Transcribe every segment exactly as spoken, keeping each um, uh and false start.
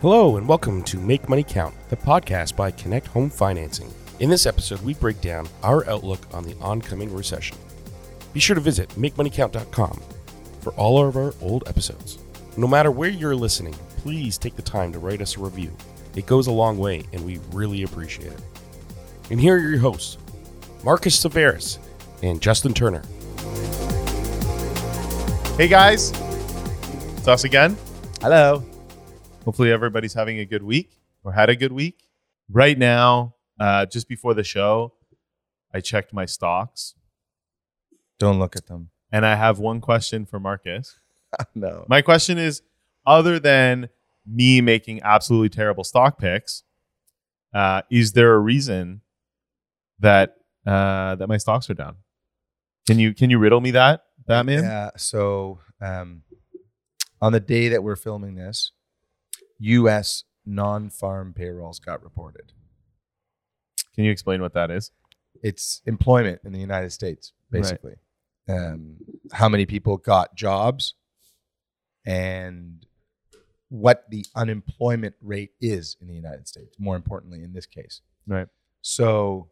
Hello and welcome to Make Money Count, the podcast by Connect Home Financing. In this episode, we break down our outlook on the oncoming recession. Be sure to visit Make Money Count dot com for all of our old episodes. No matter where you're listening, please take the time to write us a review. It goes a long way and we really appreciate it. And here are your hosts, Marcus Severus and Justin Turner. Hey guys, it's us again. Hello. Hopefully everybody's having a good week or had a good week. Right now, uh, just before the show, I checked my stocks. Don't look at them. And I have one question for Marcus. No. My question is, other than me making absolutely terrible stock picks, uh, is there a reason that uh, that my stocks are down? Can you can you riddle me that, Batman? Yeah. So um, on the day that we're filming this, U S non-farm payrolls got reported. Can you explain what that is? It's employment in the United States, basically. Right. Um, how many people got jobs and what the unemployment rate is in the United States, more importantly in this case. Right. So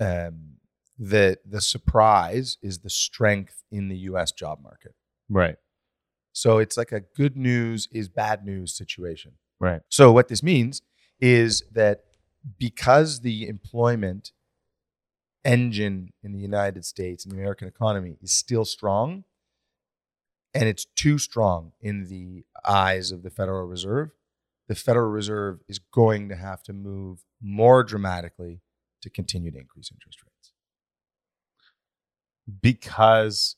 um, the, the surprise is the strength in the U S job market. Right. So it's like a good news is bad news situation. Right. So what this means is that because the employment engine in the United States and the American economy is still strong, and it's too strong in the eyes of the Federal Reserve, the Federal Reserve is going to have to move more dramatically to continue to increase interest rates. Because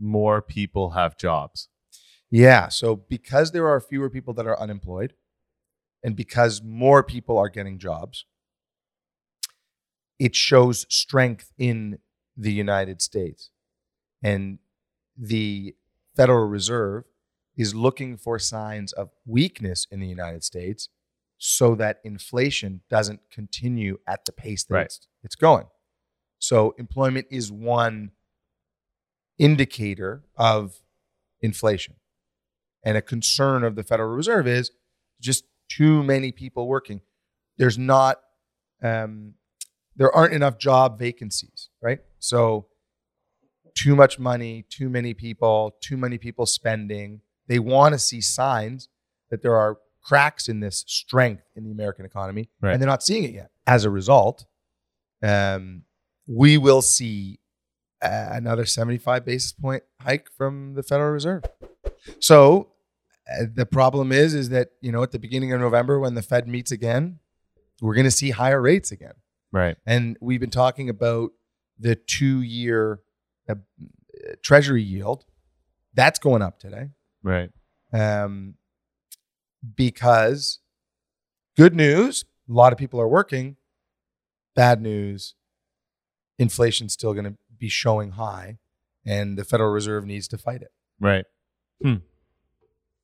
more people have jobs. Yeah, so because there are fewer people that are unemployed and because more people are getting jobs, it shows strength in the United States. And the Federal Reserve is looking for signs of weakness in the United States so that inflation doesn't continue at the pace that right. it's, it's going. So employment is one indicator of inflation. And a concern of the Federal Reserve is just too many people working. There's not, um, there aren't enough job vacancies, right? So too much money, too many people, too many people spending. They want to see signs that there are cracks in this strength in the American economy, right. and they're not seeing it yet. As a result, um, we will see uh, another seventy-five basis point hike from the Federal Reserve. So uh, the problem is, is that, you know, at the beginning of November, when the Fed meets again, we're going to see higher rates again. Right. And we've been talking about the two-year uh, treasury yield. That's going up today. Right. Um, because good news, a lot of people are working. Bad news, inflation's still going to be showing high and the Federal Reserve needs to fight it. Right. Hmm.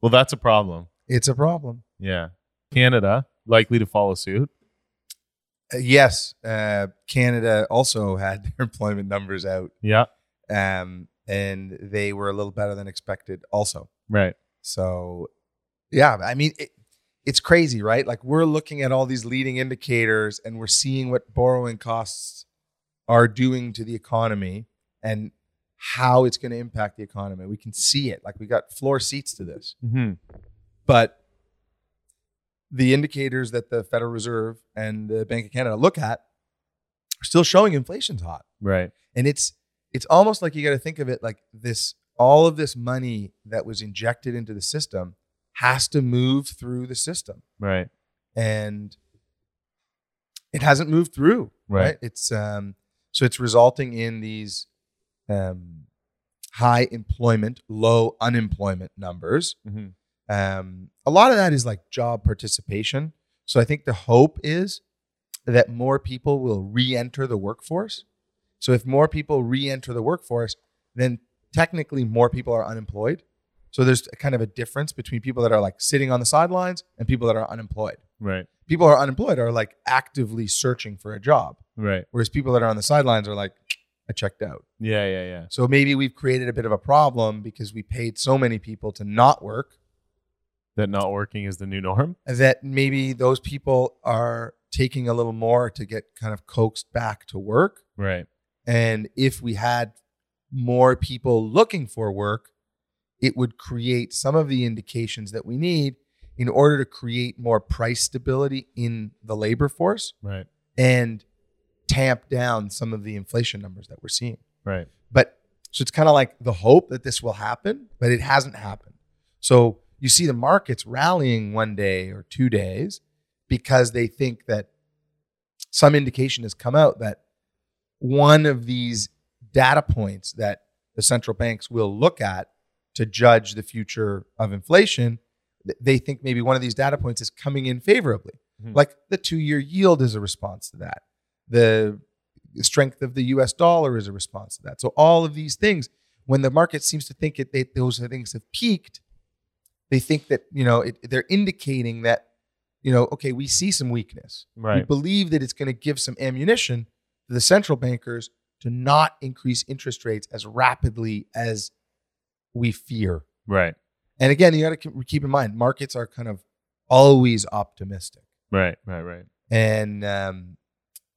Well, that's a problem. It's a problem. Yeah. Canada likely to follow suit. Uh, yes. Uh, Canada also had their employment numbers out. Yeah. Um, and they were a little better than expected also. Right. So, yeah. I mean, it, it's crazy, right? Like, we're looking at all these leading indicators and we're seeing what borrowing costs are doing to the economy and how it's going to impact the economy. We can see it. Like, we got floor seats to this. Mm-hmm. But the indicators that the Federal Reserve and the Bank of Canada look at are still showing inflation's hot. Right. And it's it's almost like you got to think of it like this. All of this money that was injected into the system has to move through the system. Right. And it hasn't moved through. Right. right? It's um, so it's resulting in these Um, high employment, low unemployment numbers. Mm-hmm. Um, a lot of that is like job participation. So I think the hope is that more people will re-enter the workforce. So if more people re-enter the workforce, then technically more people are unemployed. So there's kind of a difference between people that are like sitting on the sidelines and people that are unemployed. Right. People who are unemployed are like actively searching for a job. Right. Whereas people that are on the sidelines are like, I checked out. Yeah, yeah, yeah. So maybe we've created a bit of a problem because we paid so many people to not work That not working is the new norm? That maybe those people are taking a little more to get kind of coaxed back to work. Right. And if we had more people looking for work, it would create some of the indications that we need in order to create more price stability in the labor force. Right. And tamp down some of the inflation numbers that we're seeing. Right. But so it's kind of like the hope that this will happen, but it hasn't happened. So you see the markets rallying one day or two days because they think that some indication has come out that one of these data points that the central banks will look at to judge the future of inflation, they think maybe one of these data points is coming in favorably. Mm-hmm. Like the two-year yield is a response to that. The strength of the U S dollar is a response to that. So all of these things, when the market seems to think it, they, those things have peaked, they think that, you know, it, they're indicating that, you know, okay, we see some weakness. Right. We believe that it's going to give some ammunition to the central bankers to not increase interest rates as rapidly as we fear. Right. And again, you got to keep in mind, markets are kind of always optimistic. Right, right, right. And um,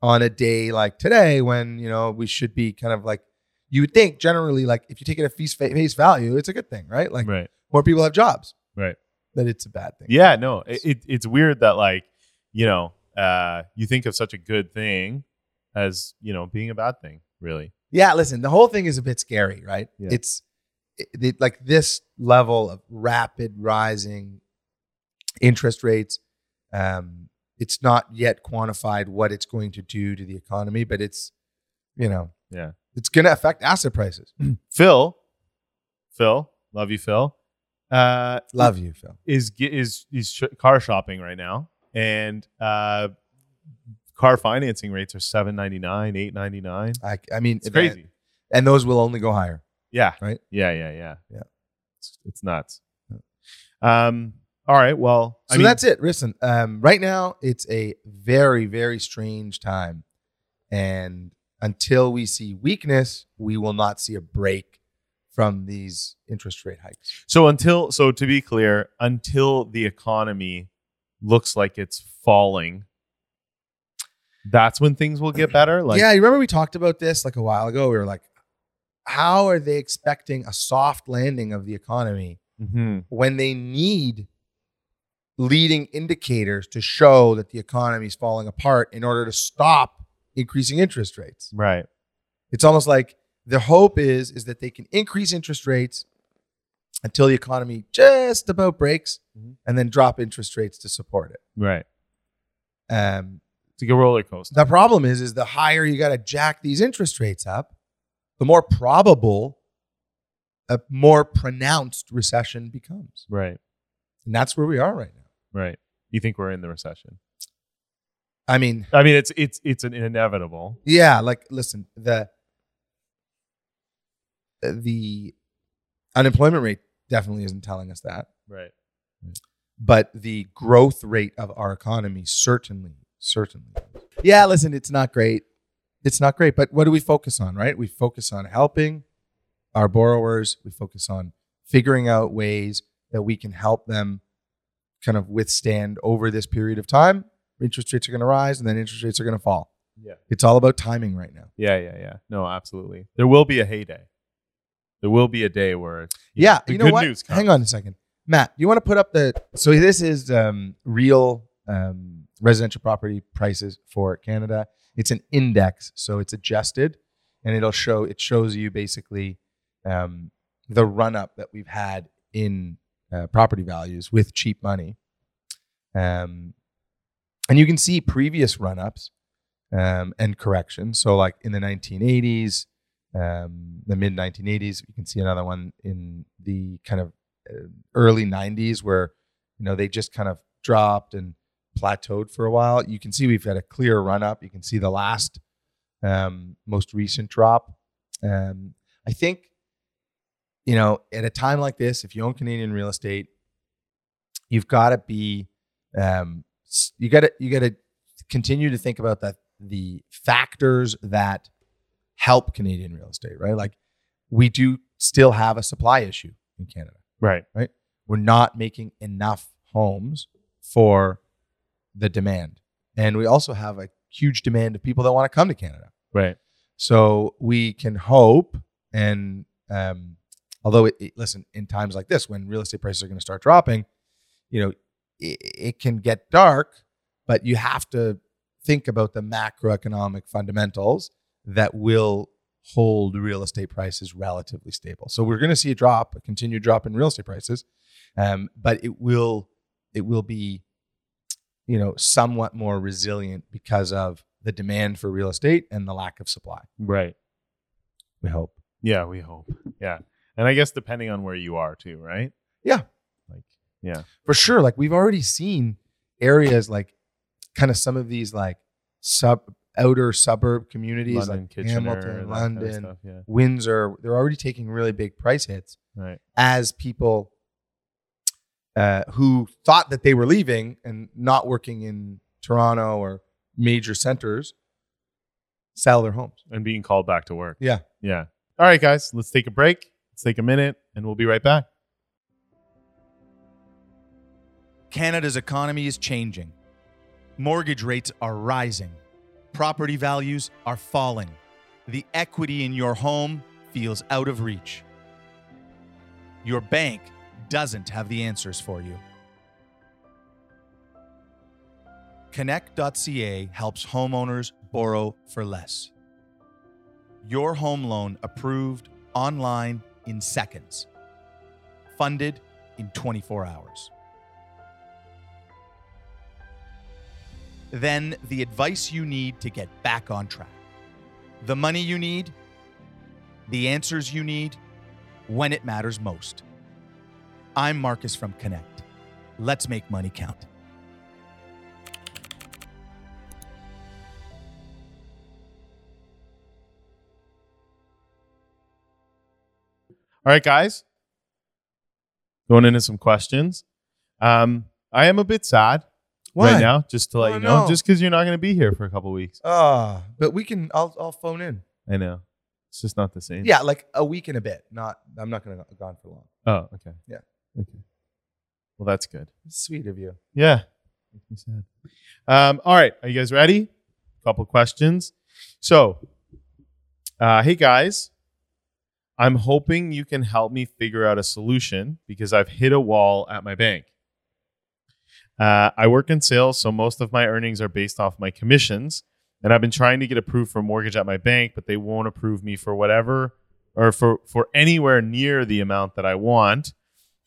on a day like today when, you know, we should be kind of like, you would think generally, like if you take it at face value, it's a good thing, right? Like right. more people have jobs. Right. That it's a bad thing. Yeah, no, it, it, it's weird that like, you know, uh, you think of such a good thing as, you know, being a bad thing, really. Yeah, listen, the whole thing is a bit scary, right? Yeah. It's it, it, like this level of rapid rising interest rates. Um, it's not yet quantified what it's going to do to the economy, but it's, you know, yeah, it's going to affect asset prices. Phil, Phil, love you, Phil. Uh, Love you, Phil. Is is is sh- car shopping right now, and uh, car financing rates are seven ninety nine, eight ninety nine. I I mean, it's crazy, that, and those will only go higher. Yeah, right. Yeah, yeah, yeah, yeah. It's, it's nuts. Yeah. Um. All right. Well, so I mean, that's it. Listen. Um. Right now, it's a very, very strange time, and until we see weakness, we will not see a break from these interest rate hikes. So until, so to be clear, until the economy looks like it's falling, that's when things will get better. Like, yeah, you remember we talked about this like a while ago. We were like, how are they expecting a soft landing of the economy mm-hmm. when they need leading indicators to show that the economy is falling apart in order to stop increasing interest rates? Right. It's almost like the hope is, is that they can increase interest rates until the economy just about breaks mm-hmm. and then drop interest rates to support it. Right. Um, it's like a roller coaster. The problem is, is the higher you got to jack these interest rates up, the more probable a more pronounced recession becomes. Right. And that's where we are right now. Right. You think we're in the recession? I mean... I mean, it's it's it's an inevitable. Yeah. Like, listen, the... the unemployment rate definitely isn't telling us that. Right. But the growth rate of our economy certainly, certainly. Yeah, listen, it's not great. It's not great. But what do we focus on, right? We focus on helping our borrowers. We focus on figuring out ways that we can help them kind of withstand over this period of time. Interest rates are going to rise and then interest rates are going to fall. Yeah. It's all about timing right now. Yeah, yeah, yeah. No, absolutely. There will be a heyday. There will be a day where, yeah, know, the you know good what? News comes. Hang on a second, Matt. You want to put up the so this is um, real um, residential property prices for Canada. It's an index, so it's adjusted, and it'll show it shows you basically um, the run up that we've had in uh, property values with cheap money, um, and you can see previous run ups um, and corrections. So like in the nineteen eighties. Um, the mid nineteen eighties, you can see another one in the kind of early nineties where, you know, they just kind of dropped and plateaued for a while. You can see we've had a clear run up. You can see the last, um, most recent drop. Um, I think, you know, at a time like this, if you own Canadian real estate, you've got to be, um, you got to, you got to continue to think about that, the factors that help Canadian real estate, right? Like we do still have a supply issue in Canada. Right. Right. we're not making enough homes for the demand. And we also have a huge demand of people that want to come to Canada. Right. So we can hope, and um, although, it, it, listen, in times like this, when real estate prices are going to start dropping, you know, it, it can get dark, but you have to think about the macroeconomic fundamentals that will hold real estate prices relatively stable. So we're going to see a drop, a continued drop in real estate prices, um, but it will, it will be, you know, somewhat more resilient because of the demand for real estate and the lack of supply. Right. We hope. Yeah, we hope. Yeah. And I guess depending on where you are too, right? Yeah. Like, yeah. For sure. Like, we've already seen areas like kind of some of these like sub outer suburb communities, London, like Hamilton, London, kind of stuff, yeah. Windsor, they're already taking really big price hits, right? As people uh, who thought that they were leaving and not working in Toronto or major centers sell their homes. And being called back to work. Yeah. Yeah. All right, guys, let's take a break. Let's take a minute and we'll be right back. Canada's economy is changing. Mortgage rates are rising. Property values are falling. The equity in your home feels out of reach. Your bank doesn't have the answers for you. Connect dot c a helps homeowners borrow for less. Your home loan approved online in seconds. Funded in twenty-four hours. Then the advice you need to get back on track. The money you need, the answers you need, when it matters most. I'm Marcus from Connect. Let's make money count. All right, guys. Going into some questions. Um, I am a bit sad Why? right now, just to let oh, you know, no. just because you're not going to be here for a couple weeks. Ah, uh, but we can. I'll I'll phone in. I know. It's just not the same. Yeah, like a week and a bit. Not. I'm not going to go on for long. Oh, okay. Yeah. Okay. Well, that's good. That's sweet of you. Yeah. Makes me sad. Um. All right. Are you guys ready? Couple questions. So, uh, hey guys. I'm hoping you can help me figure out a solution because I've hit a wall at my bank. Uh, I work in sales, so most of my earnings are based off my commissions, and I've been trying to get approved for a mortgage at my bank, but they won't approve me for whatever or for, for anywhere near the amount that I want.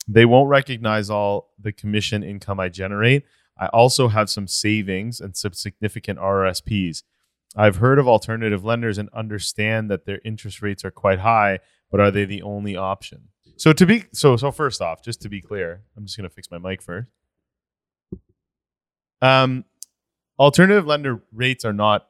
They won't recognize all the commission income I generate. I also have some savings and some significant R R S Ps. I've heard of alternative lenders and understand that their interest rates are quite high, but are they the only option? So to be so so first off, just to be clear, I'm just going to fix my mic first. Um, alternative lender rates are not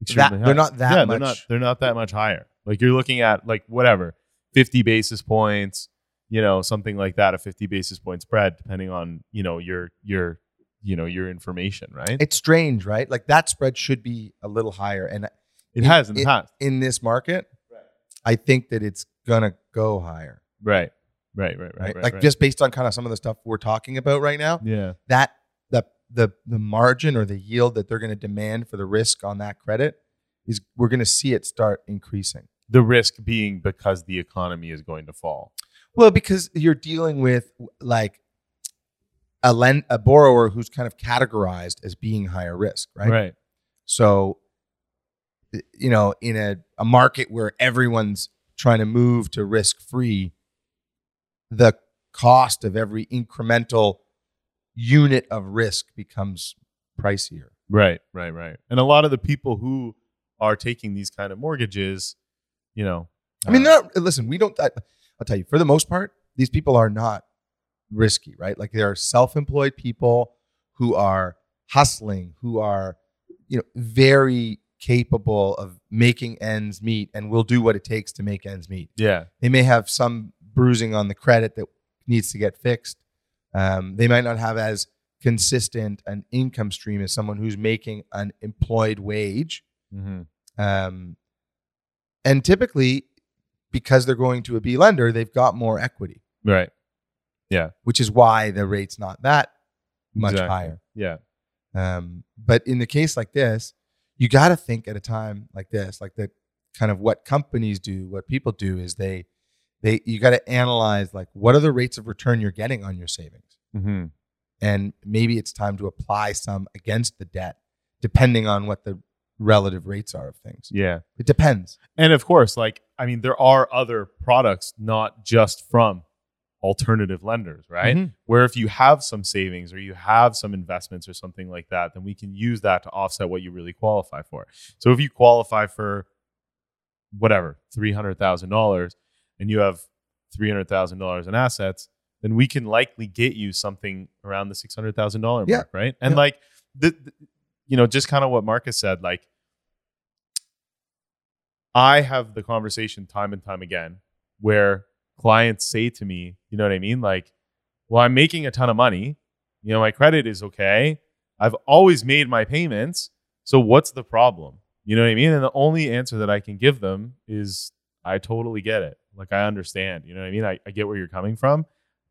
extremely that, high. They're not that yeah, much. They're not, they're not that much higher. Like, you're looking at like whatever, fifty basis points, you know, something like that, a fifty basis point spread, depending on, you know, your your. you know, your information, right? It's strange, right? Like, that spread should be a little higher. And it in, has in the past. In this market, right. I think that it's going to go higher. Right. Right, right, right. right? right like right. Just based on kind of some of the stuff we're talking about right now, yeah. that the the the margin or the yield that they're going to demand for the risk on that credit is, we're going to see it start increasing. The risk being because the economy is going to fall. Well, because you're dealing with like, A, lend, a borrower who's kind of categorized as being higher risk, right? Right. So, you know, in a, a market where everyone's trying to move to risk-free, the cost of every incremental unit of risk becomes pricier. Right, right, right. And a lot of the people who are taking these kind of mortgages, you know. I mean, they're not, listen, we don't, I, I'll tell you, for the most part, these people are not risky, right? Like, there are self-employed people who are hustling, who are, you know, very capable of making ends meet and will do what it takes to make ends meet. Yeah. They may have some bruising on the credit that needs to get fixed. Um, they might not have as consistent an income stream as someone who's making an employed wage. Mm-hmm. Um, and typically, because they're going to a B lender, they've got more equity. Right. Yeah. Which is why the rate's not that much exactly. higher. Yeah. Um, but in the case like this, you got to think at a time like this, like the kind of what companies do, what people do is they, they, you got to analyze like, what are the rates of return you're getting on your savings? Mm-hmm. And maybe it's time to apply some against the debt, depending on what the relative rates are of things. Yeah. It depends. And of course, like, I mean, there are other products, not just from alternative lenders, right? Mm-hmm. Where if you have some savings or you have some investments or something like that, then we can use that to offset what you really qualify for. So if you qualify for whatever, three hundred thousand dollars and you have three hundred thousand dollars in assets, then we can likely get you something around the six hundred thousand dollars mark, yeah. right? And yeah. like, the, the, you know, just kind of what Marcus said, like, I have the conversation time and time again where clients say to me, you know what I mean? Like, well, I'm making a ton of money. You know, my credit is okay. I've always made my payments. So what's the problem? You know what I mean? And the only answer that I can give them is, I totally get it. Like, I understand. You know what I mean? I, I get where you're coming from.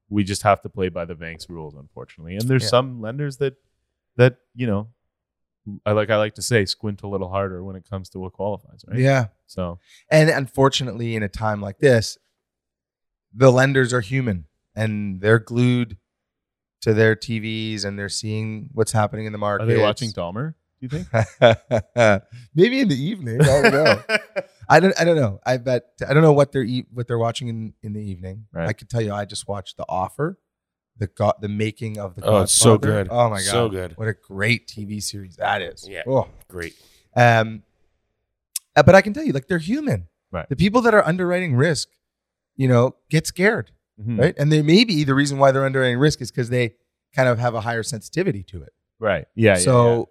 We just have to play by the bank's rules, unfortunately. And there's yeah. some lenders that, that, you know, I like, I like to say, squint a little harder when it comes to what qualifies, right? Yeah. So, and unfortunately, in a time like this, the lenders are human and they're glued to their T Vs and they're seeing what's happening in the market. Are they watching Dahmer, do you think? Maybe in the evening. I don't know. I don't I don't know. I bet I don't know what they're e- what they're watching in, in the evening. Right. I could tell you I just watched The Offer, the God, the making of the Godfather. Oh, it's so good. Oh my god. So good. What a great T V series that is. Yeah. Oh, great. Um but I can tell you, like, they're human. Right. The people that are underwriting risk, you know, get scared, mm-hmm. right? And they maybe the reason why they're underwriting risk is because they kind of have a higher sensitivity to it. Right. Yeah. So yeah, yeah.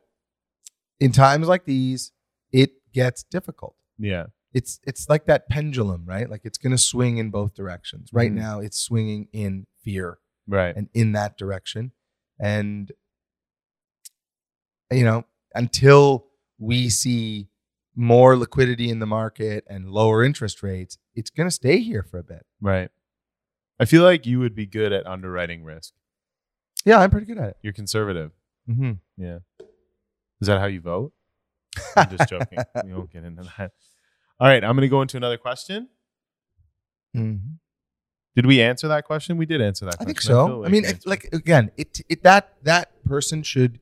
in times like these, it gets difficult. Yeah. It's it's like that pendulum, right? Like, it's going to swing in both directions. Right mm-hmm. now, it's swinging in fear, right, and in that direction. And, you know, until we see more liquidity in the market and lower interest rates, it's going to stay here for a bit. Right. I feel like you would be good at underwriting risk. Yeah, I'm pretty good at it. You're conservative. Mm-hmm. Yeah. Is that how you vote? I'm just joking. We won't get into that. All right. I'm going to go into another question. Mm-hmm. Did we answer that question? We did answer that question. I think so. I, like I mean, it, like, again, it, it, that, that person should,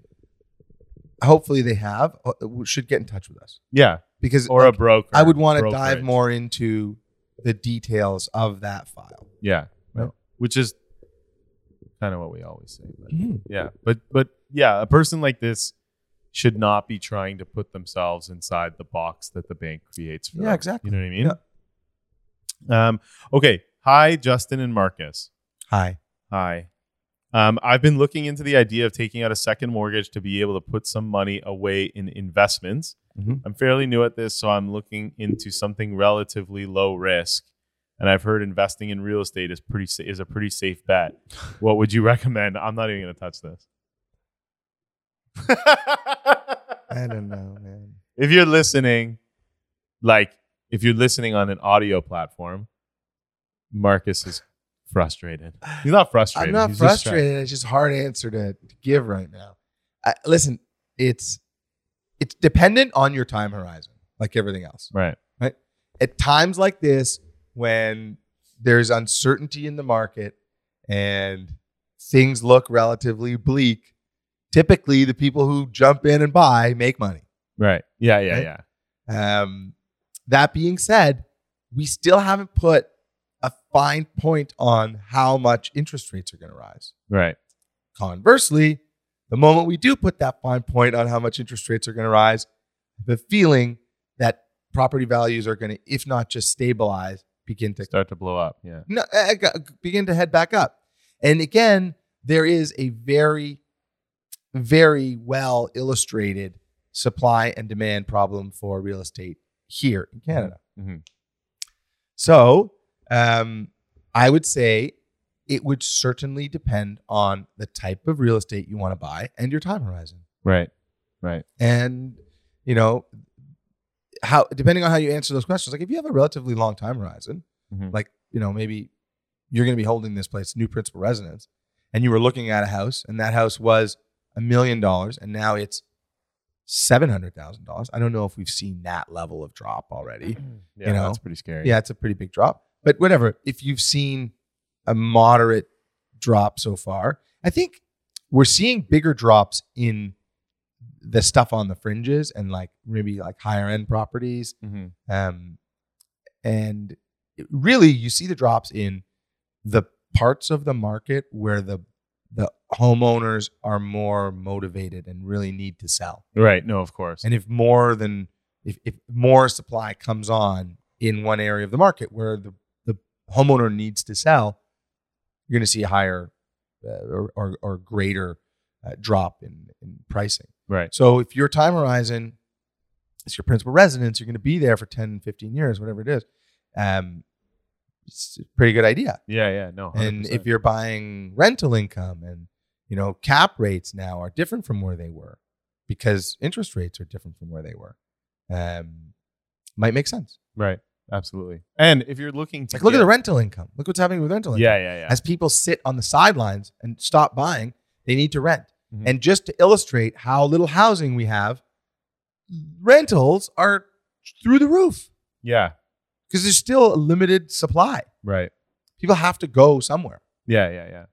hopefully they have, should get in touch with us. Yeah. Because or like, a broker. I would want to dive more into the details of that file. Yeah. Right? Which is kind of what we always say. But mm. Yeah. But but yeah, a person like this should not be trying to put themselves inside the box that the bank creates for yeah, them. Yeah, exactly. You know what I mean? Yeah. Um, okay. Hi, Justin and Marcus. Hi. Hi. Um, I've been looking into the idea of taking out a second mortgage to be able to put some money away in investments. Mm-hmm. I'm fairly new at this, so I'm looking into something relatively low risk. And I've heard investing in real estate is pretty sa- is a pretty safe bet. What would you recommend? I'm not even going to touch this. I don't know, man. If you're listening, like if you're listening on an audio platform, Marcus is frustrated. He's not frustrated. I'm not He's frustrated. Just it's just a hard answer to, to give right now. I, listen, it's it's dependent on your time horizon, like everything else. Right. Right. At times like this, when there's uncertainty in the market and things look relatively bleak, typically the people who jump in and buy make money. Right. Yeah. Yeah. Right? Yeah. Um, that being said, we still haven't put a fine point on how much interest rates are going to rise. Right. Conversely, the moment we do put that fine point on how much interest rates are going to rise, the feeling that property values are going to, if not just stabilize, begin to start to blow up. Yeah. No, begin to head back up. And again, there is a very, very well illustrated supply and demand problem for real estate here in Canada. Mm-hmm. So, Um, I would say it would certainly depend on the type of real estate you want to buy and your time horizon. Right, right. And, you know, how depending on how you answer those questions, like if you have a relatively long time horizon, mm-hmm. like, you know, maybe you're going to be holding this place, new principal residence, and you were looking at a house, and that house was a million dollars, and now it's seven hundred thousand dollars. I don't know if we've seen that level of drop already. Yeah, you know? That's pretty scary. Yeah, it's a pretty big drop. But whatever, if you've seen a moderate drop so far, I think we're seeing bigger drops in the stuff on the fringes and like maybe like higher end properties. Mm-hmm. Um, and really you see the drops in the parts of the market where the the homeowners are more motivated and really need to sell. Right. No, of course. And if more than if, if more supply comes on in one area of the market where the, the homeowner needs to sell, you're going to see a higher uh, or, or, or greater uh, drop in, in pricing. Right. So if your time horizon is your principal residence, you're going to be there for ten, fifteen years, whatever it is. Um, it's a pretty good idea. Yeah, yeah, no. one hundred percent. And if you're buying rental income, and you know, cap rates now are different from where they were because interest rates are different from where they were. Um, might make sense. Right. Absolutely. And if you're looking to like, look get, at the rental income. Look what's happening with rental income. Yeah, yeah, yeah. As people sit on the sidelines and stop buying, they need to rent. Mm-hmm. And just to illustrate how little housing we have, rentals are through the roof. Yeah. Because there's still a limited supply. Right. People have to go somewhere. Yeah, yeah,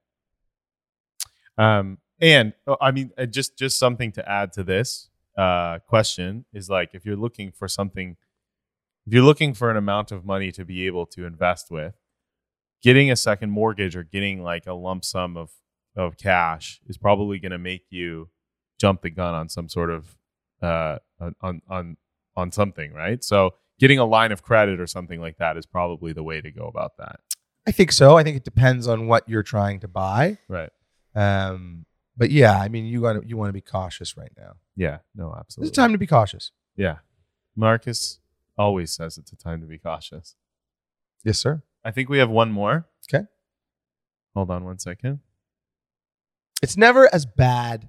yeah. Um, and I mean, just just something to add to this uh, question is like, if you're looking for something, if you're looking for an amount of money to be able to invest with, getting a second mortgage or getting like a lump sum of, of cash is probably going to make you jump the gun on some sort of, uh, on, on, on something, right? So getting a line of credit or something like that is probably the way to go about that. I think so. I think it depends on what you're trying to buy. Right. Um, but yeah, I mean, you gotta, you want to be cautious right now. Yeah, no, absolutely. It's time to be cautious. Yeah. Marcus always says it's a time to be cautious. Yes, sir. I think we have one more. Okay. Hold on one second. It's never as bad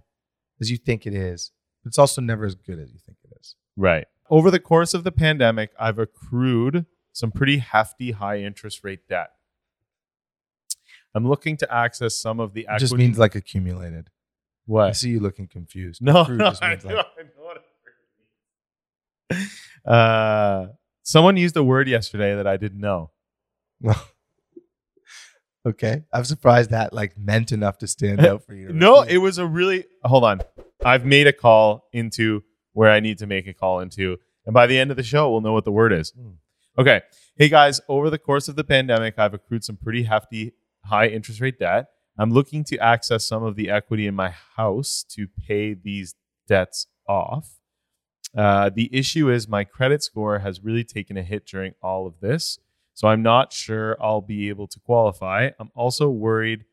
as you think it is. It's also never as good as you think it is. Right. Over the course of the pandemic, I've accrued some pretty hefty high interest rate debt. I'm looking to access some of the equity. It just means like accumulated. What? I see you looking confused. No, no, just means I, like- know, I know what it means. Uh, someone used a word yesterday that I didn't know. Okay. I'm surprised that like meant enough to stand out for you. No, it was a really, hold on. I've made a call into where I need to make a call into. And by the end of the show, we'll know what the word is. Mm. Okay. Hey guys, over the course of the pandemic, I've accrued some pretty hefty high interest rate debt. I'm looking to access some of the equity in my house to pay these debts off. Uh, the issue is my credit score has really taken a hit during all of this, so I'm not sure I'll be able to qualify. I'm also worried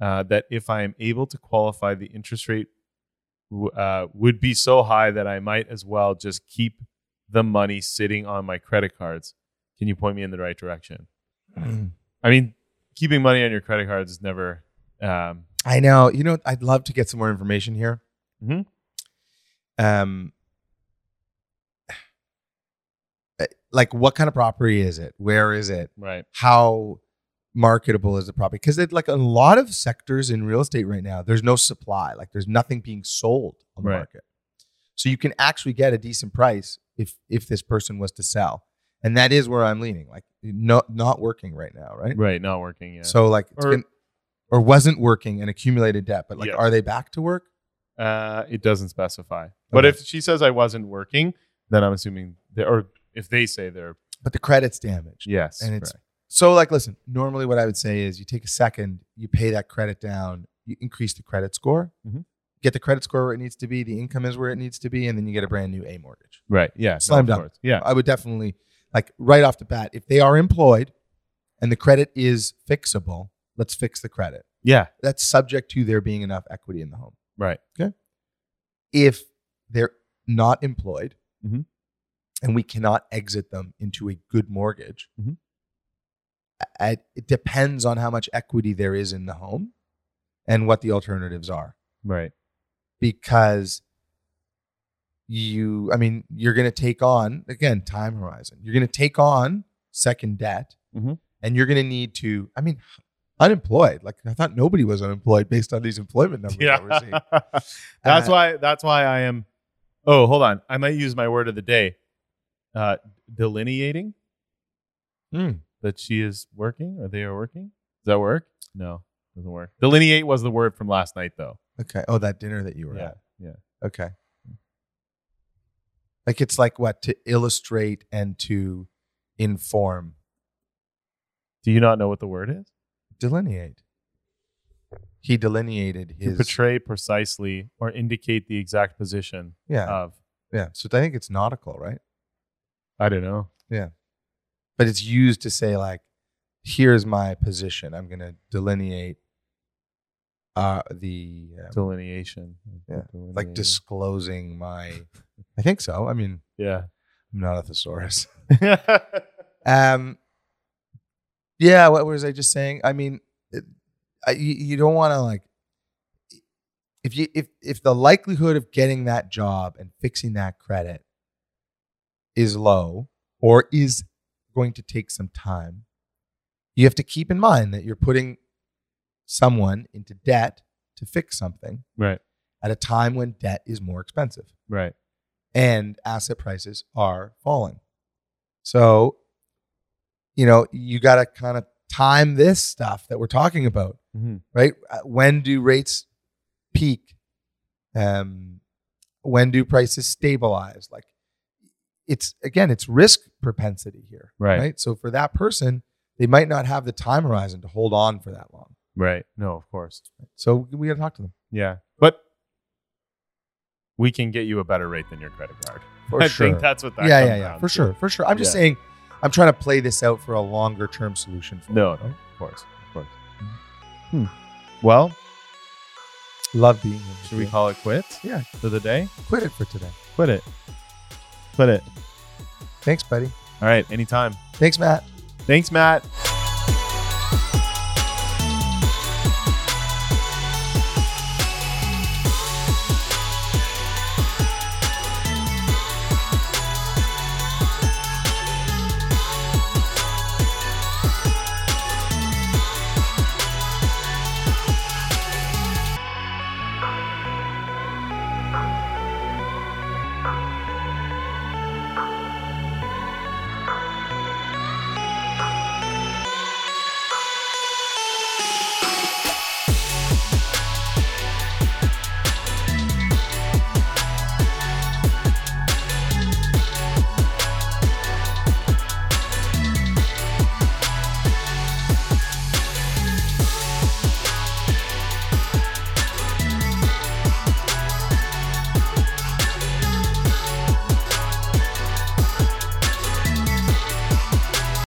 uh, that if I am able to qualify, the interest rate uh, would be so high that I might as well just keep the money sitting on my credit cards. Can you point me in the right direction? I mean, keeping money on your credit cards is never... Um, I know. You know, I'd love to get some more information here. Mm-hmm. Um. Like, what kind of property is it? Where is it? Right. How marketable is the property? Because like a lot of sectors in real estate right now, there's no supply. Like, there's nothing being sold on the right. market. So you can actually get a decent price if if this person was to sell. And that is where I'm leaning. Like, no, not working right now, right? Right, not working, yeah. So like, or, been, or wasn't working and accumulated debt. But like, yeah. Are they back to work? Uh, it doesn't specify. Okay. But if she says I wasn't working, then I'm assuming... they or. If they say they're... But the credit's damaged. Yes. And it's right. So like, listen, normally what I would say is you take a second, you pay that credit down, you increase the credit score, mm-hmm. get the credit score where it needs to be, the income is where it needs to be, and then you get a brand new A mortgage. Right. Yeah. Slam no, dunk. Yeah. I would definitely, like right off the bat, if they are employed and the credit is fixable, let's fix the credit. Yeah. That's subject to there being enough equity in the home. Right. Okay. If they're not employed... Mm-hmm. and we cannot exit them into a good mortgage, mm-hmm. I, it depends on how much equity there is in the home and what the alternatives are. Right. Because you, I mean, you're going to take on, again, time horizon. You're going to take on second debt, mm-hmm. and you're going to need to, I mean, unemployed. Like, I thought nobody was unemployed based on these employment numbers yeah. that we're seeing. that's uh, why. That's why I am. Oh, hold on. I might use my word of the day. Uh, delineating mm. that she is working or they are working. Does that work? No, doesn't work. Delineate was the word from last night, though. Okay. Oh, that dinner that you were yeah. at. Yeah. Okay. Like, it's like what? To illustrate and to inform. Do you not know what the word is? Delineate. He delineated his... To portray precisely or indicate the exact position yeah. of. Yeah. So I think it's nautical, right? I don't know. Yeah. But it's used to say, like, here's my position. I'm going to delineate uh, the... Um, Delineation. Yeah. Like disclosing my... I think so. I mean... Yeah. I'm not a thesaurus. um. Yeah, what was I just saying? I mean, it, I, you, you don't want to, like, if you if if the likelihood of getting that job and fixing that credit is low or is going to take some time, you have to keep in mind that you're putting someone into debt to fix something, right? At a time when debt is more expensive, right? And asset prices are falling, so. You know, you got to kind of time this stuff that we're talking about, mm-hmm. right? When do rates peak? Um, when do prices stabilize? Like, it's, again, it's risk propensity here, right. right? So for that person, they might not have the time horizon to hold on for that long. Right. No, of course. So we got to talk to them. Yeah. But we can get you a better rate than your credit card. For I sure. think that's what that yeah, comes yeah, yeah, down for to. Sure. For sure. I'm just yeah. saying... I'm trying to play this out for a longer term solution. For no, me, no, right? of course, of course. Hmm. Well, love being here. Should we call it quits? Yeah, for the day. Quit it for today. Quit it. Quit it. Thanks, buddy. All right, anytime. Thanks, Matt. Thanks, Matt.